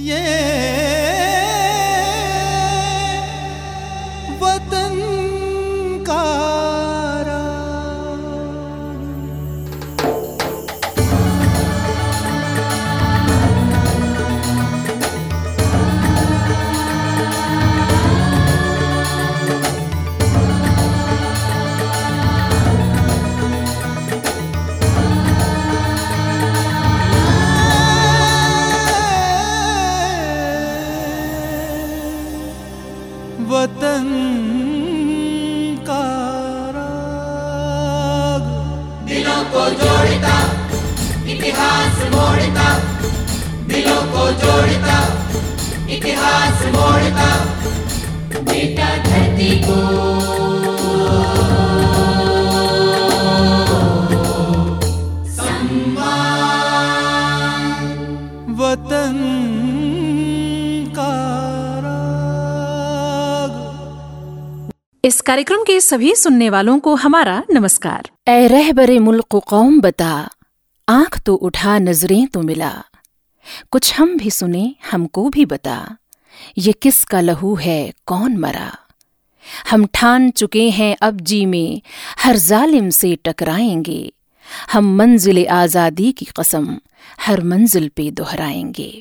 ये वतन का इस कार्यक्रम के सभी सुनने वालों को हमारा नमस्कार। ऐ रहबरे मुल्क कौम बता, आंख तो उठा नजरें तो मिला, कुछ हम भी सुने हमको भी बता, ये किसका लहू है कौन मरा। हम ठान चुके हैं अब जी में हर जालिम से टकराएंगे, हम मंजिल आज़ादी की कसम हर मंजिल पे दोहराएंगे।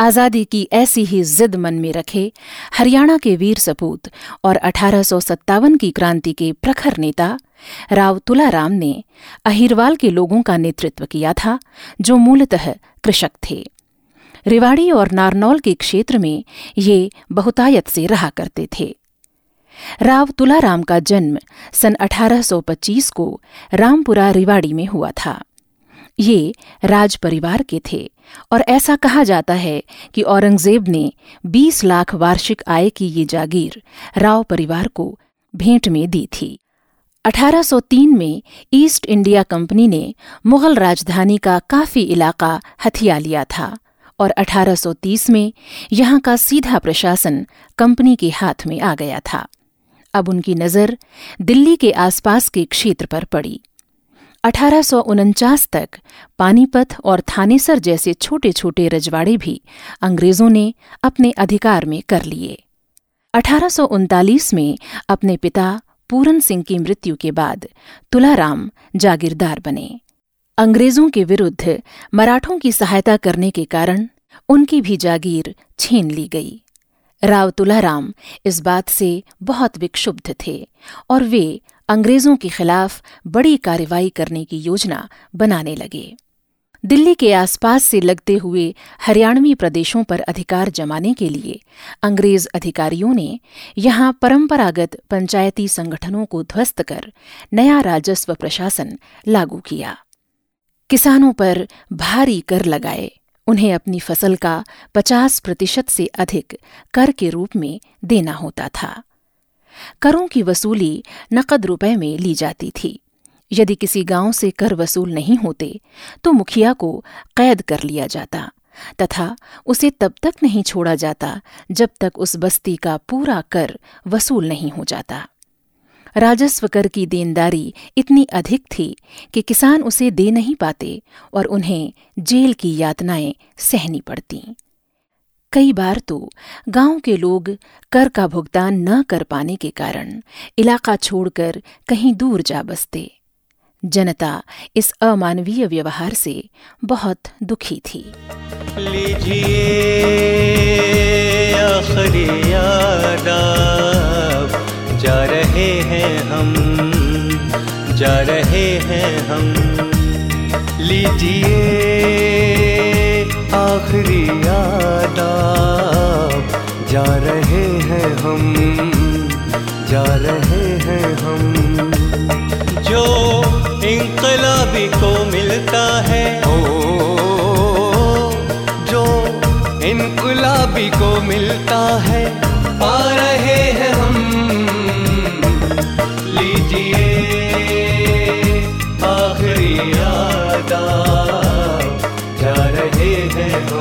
आज़ादी की ऐसी ही जिद मन में रखे हरियाणा के वीर सपूत और 1857 की क्रांति के प्रखर नेता राव तुलाराम ने अहिरवाल के लोगों का नेतृत्व किया था, जो मूलतः कृषक थे। रिवाड़ी और नारनौल के क्षेत्र में ये बहुतायत से रहा करते थे। राव तुलाराम का जन्म सन 1825 को रामपुरा रिवाड़ी में हुआ था। ये राज परिवार के थे और ऐसा कहा जाता है कि औरंगजेब ने 20 लाख वार्षिक आय की ये जागीर राव परिवार को भेंट में दी थी। 1803 में ईस्ट इंडिया कंपनी ने मुगल राजधानी का काफी इलाका हथिया लिया था और 1830 में यहाँ का सीधा प्रशासन कंपनी के हाथ में आ गया था। अब उनकी नज़र दिल्ली के आसपास के क्षेत्र पर पड़ी। 1849 तक पानीपत और थानेसर जैसे छोटे छोटे रजवाड़े भी अंग्रेजों ने अपने अधिकार में कर लिए। 1839 में अपने पिता पूरन सिंह की मृत्यु के बाद तुलाराम जागीरदार बने। अंग्रेजों के विरुद्ध मराठों की सहायता करने के कारण उनकी भी जागीर छीन ली गई। राव तुलाराम इस बात से बहुत विक्षुब्ध थे और वे अंग्रेजों के खिलाफ बड़ी कार्रवाई करने की योजना बनाने लगे। दिल्ली के आसपास से लगते हुए हरियाणवी प्रदेशों पर अधिकार जमाने के लिए अंग्रेज अधिकारियों ने यहाँ परंपरागत पंचायती संगठनों को ध्वस्त कर नया राजस्व प्रशासन लागू किया। किसानों पर भारी कर लगाए, उन्हें अपनी फसल का 50% से अधिक कर के रूप में देना होता था। करों की वसूली नकद रुपए में ली जाती थी। यदि किसी गांव से कर वसूल नहीं होते तो मुखिया को कैद कर लिया जाता तथा उसे तब तक नहीं छोड़ा जाता जब तक उस बस्ती का पूरा कर वसूल नहीं हो जाता। राजस्व कर की देनदारी इतनी अधिक थी कि किसान उसे दे नहीं पाते और उन्हें जेल की यातनाएं सहनी पड़ती। कई बार तो गांव के लोग कर का भुगतान न कर पाने के कारण इलाका छोड़कर कहीं दूर जा बसते। जनता इस अमानवीय व्यवहार से बहुत दुखी थी। लीजिए आखिरी आदाब, जा रहे हैं हम, जा रहे हैं हम, लीजिए आखिरी आदाब, जा रहे हैं हम, जा रहे हैं हम। जो इंकलाबी को मिलता है, ओ जो इंकलाबी को मिलता है, आ रहे हैं हम, लीजिए आखिरी आदाब, जा रहे हैं हम।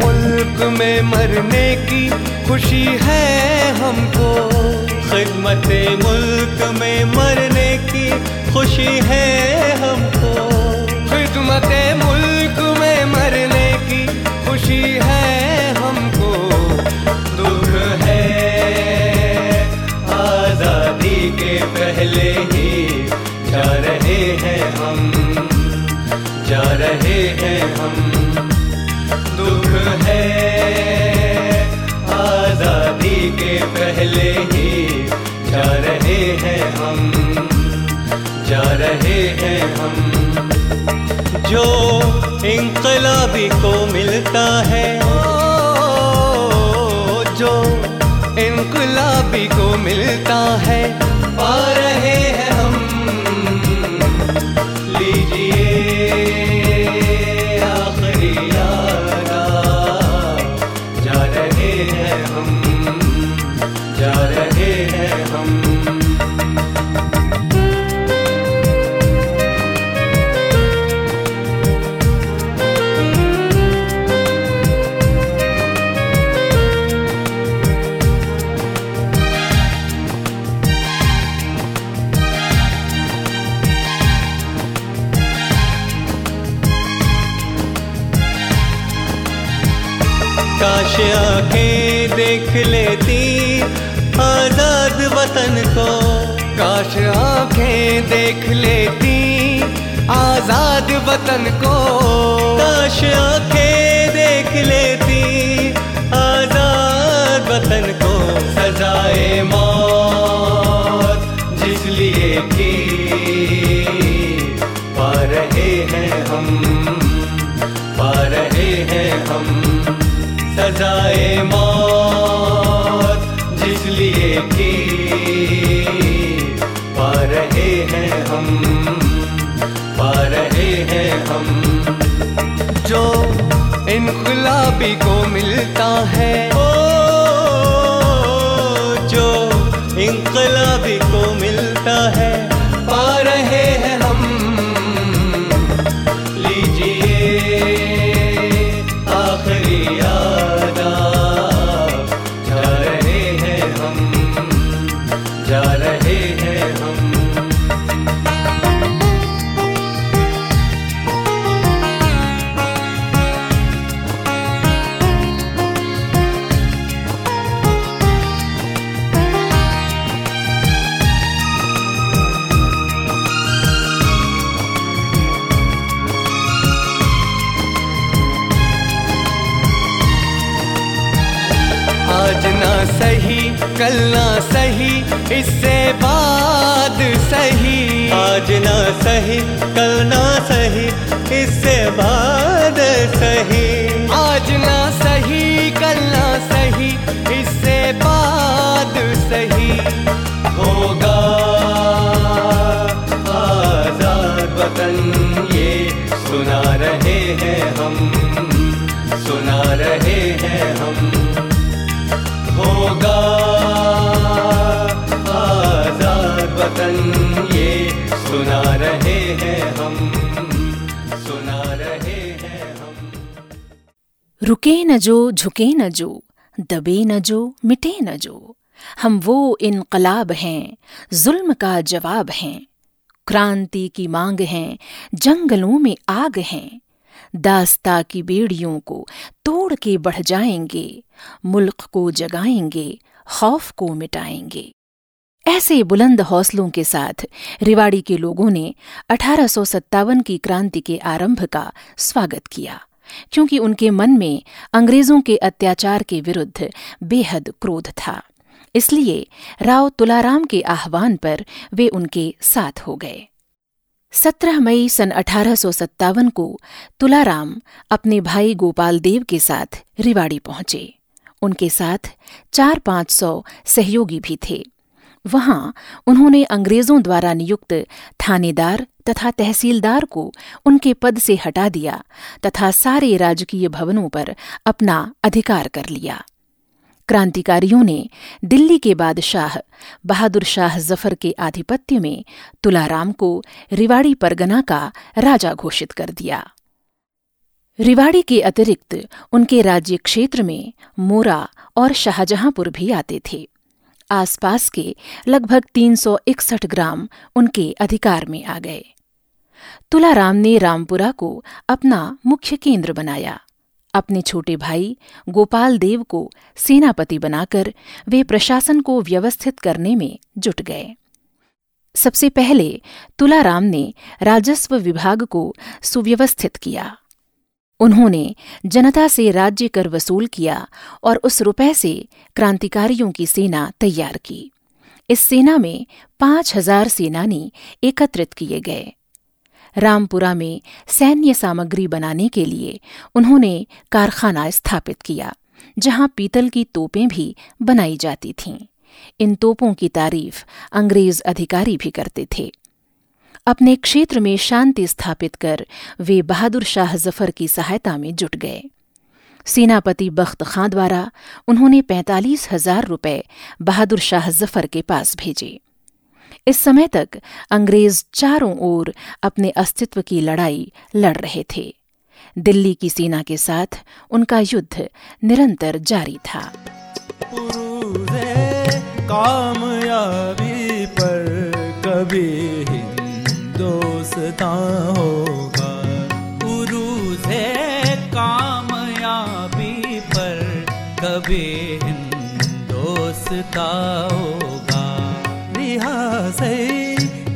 मुल्क में मरने की खुशी है हमको, खिदमते मुल्क में मरने की खुशी है हमको, खिदमते मुल्क में मरने की खुशी है हमको। दुख है आज़ादी के पहले ही जा रहे हैं हम, जा रहे हैं हम। दुख है आज़ादी के पहले ही जा रहे हैं हम, जा रहे हैं हम। जो इंकलाबी को मिलता है, जो इंकलाबी को मिलता है, पा रहे हैं हम। काश आंखें देख लेती आजाद वतन को, काश आंखें देख लेती आजाद वतन को, काश आंखें देख लेती आजाद वतन को। सजाए मौत जिसलिए की पा रहे हैं हम, पा रहे हैं हम। सजाए मौत जिसलिए कि पा रहे हैं हम, पा रहे हैं हम। जो इनकलाबी को मिलता है, ओ जो इनकलाबी को मिलता है, पा रहे हैं हम। लीजिए आखिरी कल ना सही इससे बाद सही, आज ना सही कल ना सही इससे बाद सही, आज ना सही कल ना सही इससे बाद सही। होगा आजाद वतन ये सुना रहे हैं हम, सुना रहे हैं हम। होगा वतन ये सुना रहे हैं हम, सुना रहे हैं हम। रुके न जो, झुके न जो, दबे न जो, मिटे न जो, हम वो इनकलाब हैं, जुल्म का जवाब हैं, क्रांति की मांग हैं, जंगलों में आग हैं, दास्ता की बेड़ियों को तोड़ के बढ़ जाएंगे, मुल्क को जगाएंगे, खौफ को मिटाएंगे। ऐसे बुलंद हौसलों के साथ रिवाड़ी के लोगों ने 1857 की क्रांति के आरंभ का स्वागत किया, क्योंकि उनके मन में अंग्रेजों के अत्याचार के विरुद्ध बेहद क्रोध था। इसलिए राव तुलाराम के आह्वान पर वे उनके साथ हो गए। 17 मई 1857 को तुलाराम अपने भाई गोपालदेव के साथ रिवाड़ी पहुंचे। उनके साथ 400-500 सहयोगी भी थे। वहां उन्होंने अंग्रेजों द्वारा नियुक्त थानेदार तथा तहसीलदार को उनके पद से हटा दिया तथा सारे राजकीय भवनों पर अपना अधिकार कर लिया। क्रांतिकारियों ने दिल्ली के बादशाह बहादुर शाह जफर के आधिपत्य में तुलाराम को रिवाड़ी परगना का राजा घोषित कर दिया। रिवाड़ी के अतिरिक्त उनके राज्य क्षेत्र में मोरा और शाहजहांपुर भी आते थे। आसपास के लगभग 361 ग्राम उनके अधिकार में आ गए। तुलाराम ने रामपुरा को अपना मुख्य केंद्र बनाया। अपने छोटे भाई गोपालदेव को सेनापति बनाकर वे प्रशासन को व्यवस्थित करने में जुट गए। सबसे पहले तुलाराम ने राजस्व विभाग को सुव्यवस्थित किया। उन्होंने जनता से राज्य कर वसूल किया और उस रुपए से क्रांतिकारियों की सेना तैयार की। इस सेना में 5,000 सेनानी एकत्रित किए गए। रामपुरा में सैन्य सामग्री बनाने के लिए उन्होंने कारखाना स्थापित किया, जहां पीतल की तोपें भी बनाई जाती थीं। इन तोपों की तारीफ अंग्रेज अधिकारी भी करते थे। अपने क्षेत्र में शांति स्थापित कर वे बहादुर शाह जफर की सहायता में जुट गए। सेनापति बख्त खां द्वारा उन्होंने 45,000 रुपये बहादुर शाह जफर के पास भेजे। इस समय तक अंग्रेज चारों ओर अपने अस्तित्व की लड़ाई लड़ रहे थे। दिल्ली की सेना के साथ उनका युद्ध निरंतर जारी था। कामयाबी पर कभी दोस्तां होगा, उरूज है कामयाबी पर कभी दोस्तां होगा। रिहाज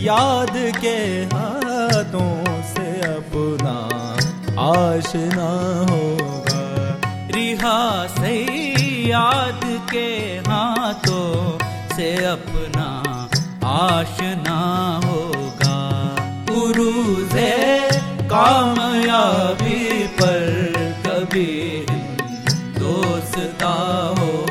याद के हाथों से अपना आशना होगा, रिहाज याद के हाथों से अपना आशना होगा। उरूज़े कामयाबी पर कभी दोस्ता होगा।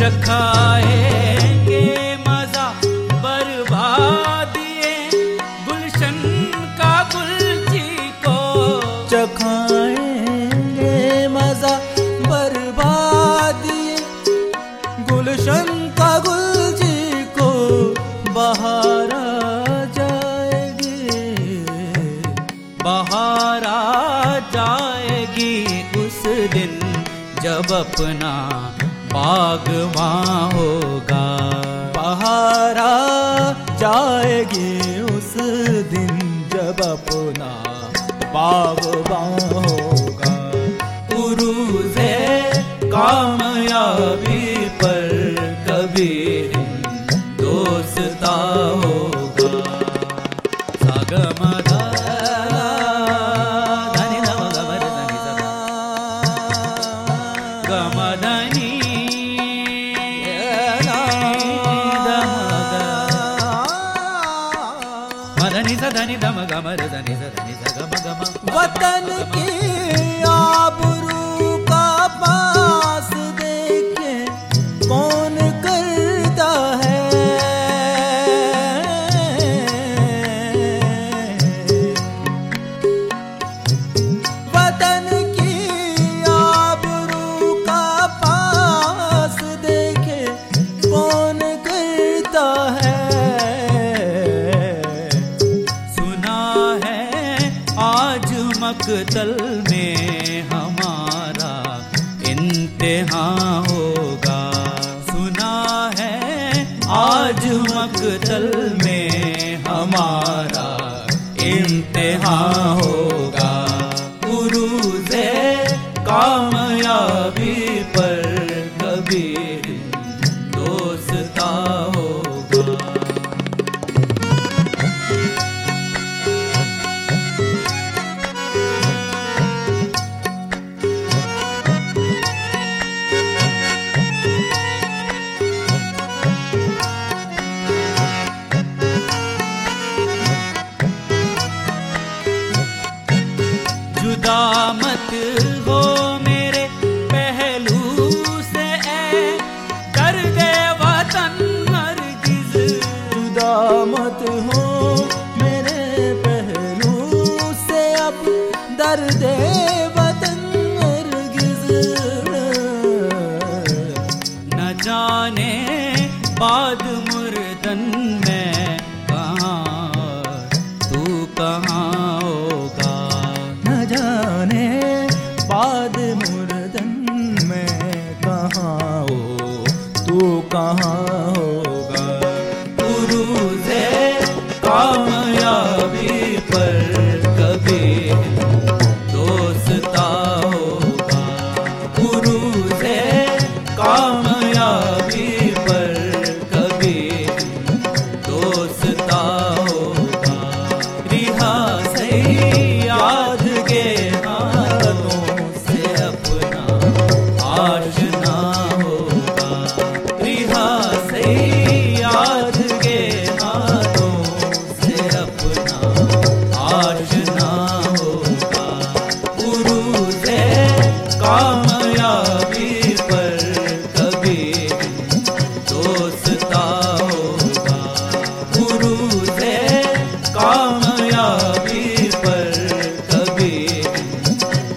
चखाएंगे मजा बर्बादिए गुलशन का गुलची को, चखाएंगे मजा बर्बादिए गुलशन का गुलची को। बाहर आ जाएगी, बाहर आ जाएगी उस दिन जब अपना बागवां होगा। बहारा जाएगी उस दिन जब अपना बागवां होगा। उरूज़े कामयाबी पर कभी दोस्ता होगा। सागम वतन की आबरू का पास देखे कौन करता है, वतन की आबरू का पास देखे कौन करता है। मकतल में हमारा इंतहा होगा, सुना है आज मकतल में हमारा इंतहा होगा। उरूज़े कामयाबी पर कभी दोस्ता होगा। मत हो मेरे पहलू से ऐ कर गए वतन हरगिज़, जुदा मत कर दे वतन हरगिज़, न जाने बाद मुर्दन में कहाँ तू कहाँ होगा, न जाने बाद मुर्दन में कहाँ हो तू कहाँ होगा। गुरु से कामयाबी पर कभी दोस्ता होगा, गुरु से कामयाबी पर कभी दोस्ता होगा। रिहा सही याद के हाथों से अपना आशना होगा, रिहा सही याद के हाथों से अपना आशना होगा। गुरु से कामयाबी पर कभी दोस्ता होगा, गुरु से कामयाबी पर कभी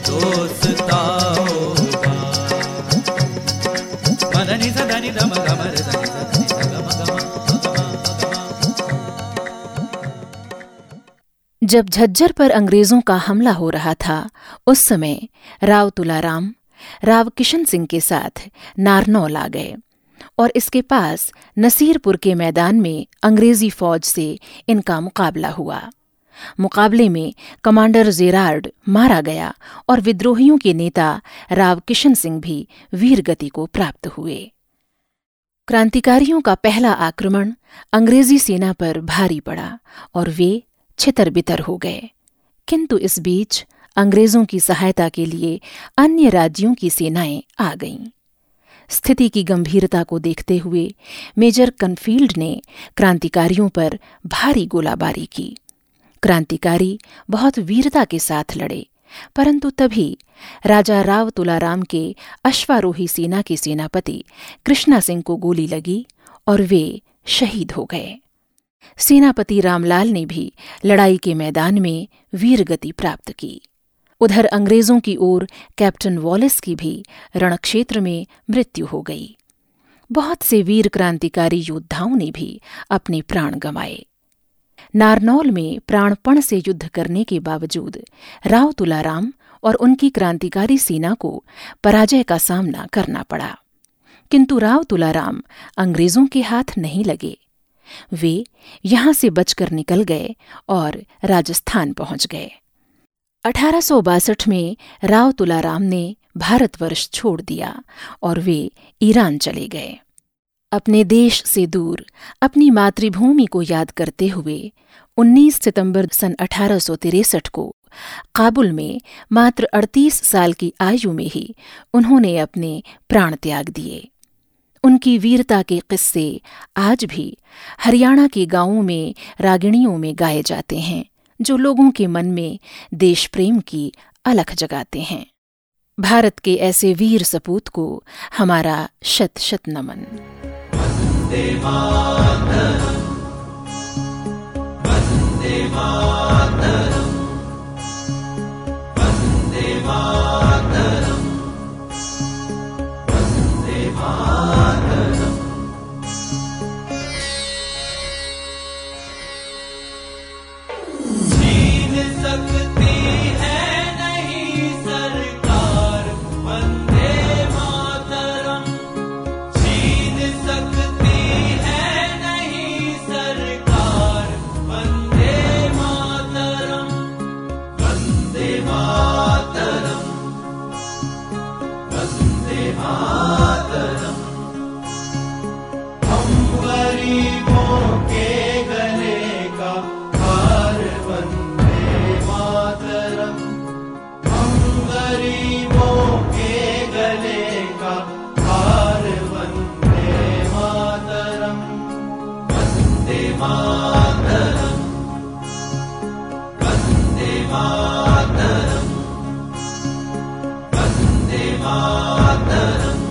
दोस्ता होगा। मदनी सदनी दम गम सदनी सदनी गम जब झज्जर पर अंग्रेजों का हमला हो रहा था उस समय राव तुलाराम राव किशन सिंह के साथ नारनौल आ गए और इसके पास नसीरपुर के मैदान में अंग्रेजी फौज से इनका मुकाबला हुआ। मुकाबले में कमांडर जेरार्ड मारा गया और विद्रोहियों के नेता राव किशन सिंह भी वीरगति को प्राप्त हुए। क्रांतिकारियों का पहला आक्रमण अंग्रेजी सेना पर भारी पड़ा और वे छितर बितर हो गए, किंतु इस बीच अंग्रेजों की सहायता के लिए अन्य राज्यों की सेनाएं आ गईं। स्थिति की गंभीरता को देखते हुए मेजर कनफील्ड ने क्रांतिकारियों पर भारी गोलाबारी की। क्रांतिकारी बहुत वीरता के साथ लड़े, परंतु तभी राजा राव तुलाराम के अश्वारोही सेना के सेनापति कृष्णा सिंह को गोली लगी और वे शहीद हो गए। सेनापति रामलाल ने भी लड़ाई के मैदान में वीरगति प्राप्त की। उधर अंग्रेजों की ओर कैप्टन वॉलिस की भी रणक्षेत्र में मृत्यु हो गई। बहुत से वीर क्रांतिकारी योद्धाओं ने भी अपने प्राण गंवाए। नारनौल में प्राणपण से युद्ध करने के बावजूद राव तुलाराम और उनकी क्रांतिकारी सेना को पराजय का सामना करना पड़ा, किंतु राव तुलाराम अंग्रेजों के हाथ नहीं लगे। वे यहां से बचकर निकल गए और राजस्थान पहुंच गए। 1862 में राव तुलाराम ने भारतवर्ष छोड़ दिया और वे ईरान चले गए। अपने देश से दूर अपनी मातृभूमि को याद करते हुए 19 सितंबर सन 1863 को काबुल में मात्र 38 साल की आयु में ही उन्होंने अपने प्राण त्याग दिए। उनकी वीरता के किस्से आज भी हरियाणा के गांवों में रागिणियों में गाए जाते हैं, जो लोगों के मन में देश प्रेम की अलख जगाते हैं। भारत के ऐसे वीर सपूत को हमारा शत शत नमन। वंदे मातरम, वंदे मातरम, वंदे मातरम, वंदे मातरम। जीन सकती है नहीं सरकार, वंदे मातरम। जीन सकती है नहीं सरकार, वंदे मातरम, वंदे मातरम, वंदे मातरम। हम गरीबों के गले का हार, वंदे मातरम। हम गरीबों के गले का हार, वंदे मातरम, वंदे मातरम, वंदे मातरम, वंदे मातरम।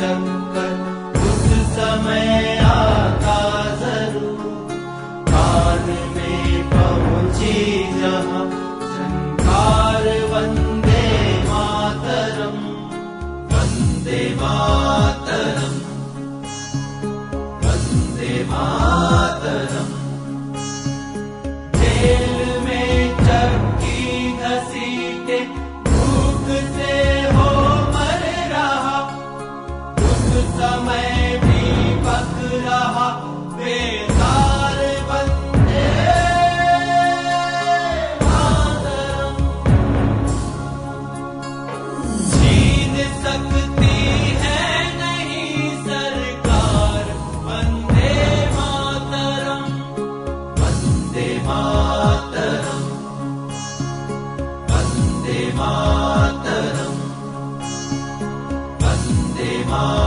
चक्कर उस समय आता जरूर, कान में पहुंची जहां झंकार वंदे मातरम, वंदे मातरम, वंदे मातरम। जेल में चक्की घसीटे भूख से हो मर रहा, उस समय भी पक रहा बेकार बंदे मातरम। छीन सकती है नहीं सरकार, वंदे मातरम, वंदे मातरम, वंदे मातरम, वंदे मातरम, वंदे मातरम।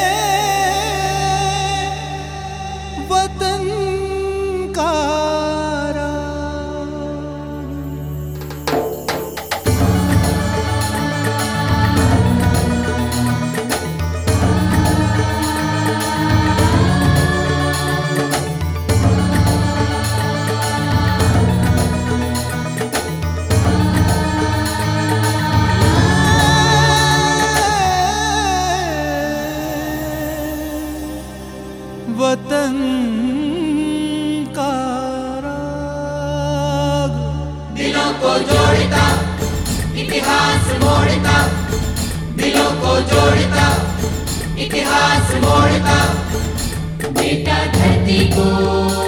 वतन का वतन का राग। दिलों को जोड़ता इतिहास मोड़ता, दिलों को जोड़ता इतिहास मोड़ता, बेटा धरती को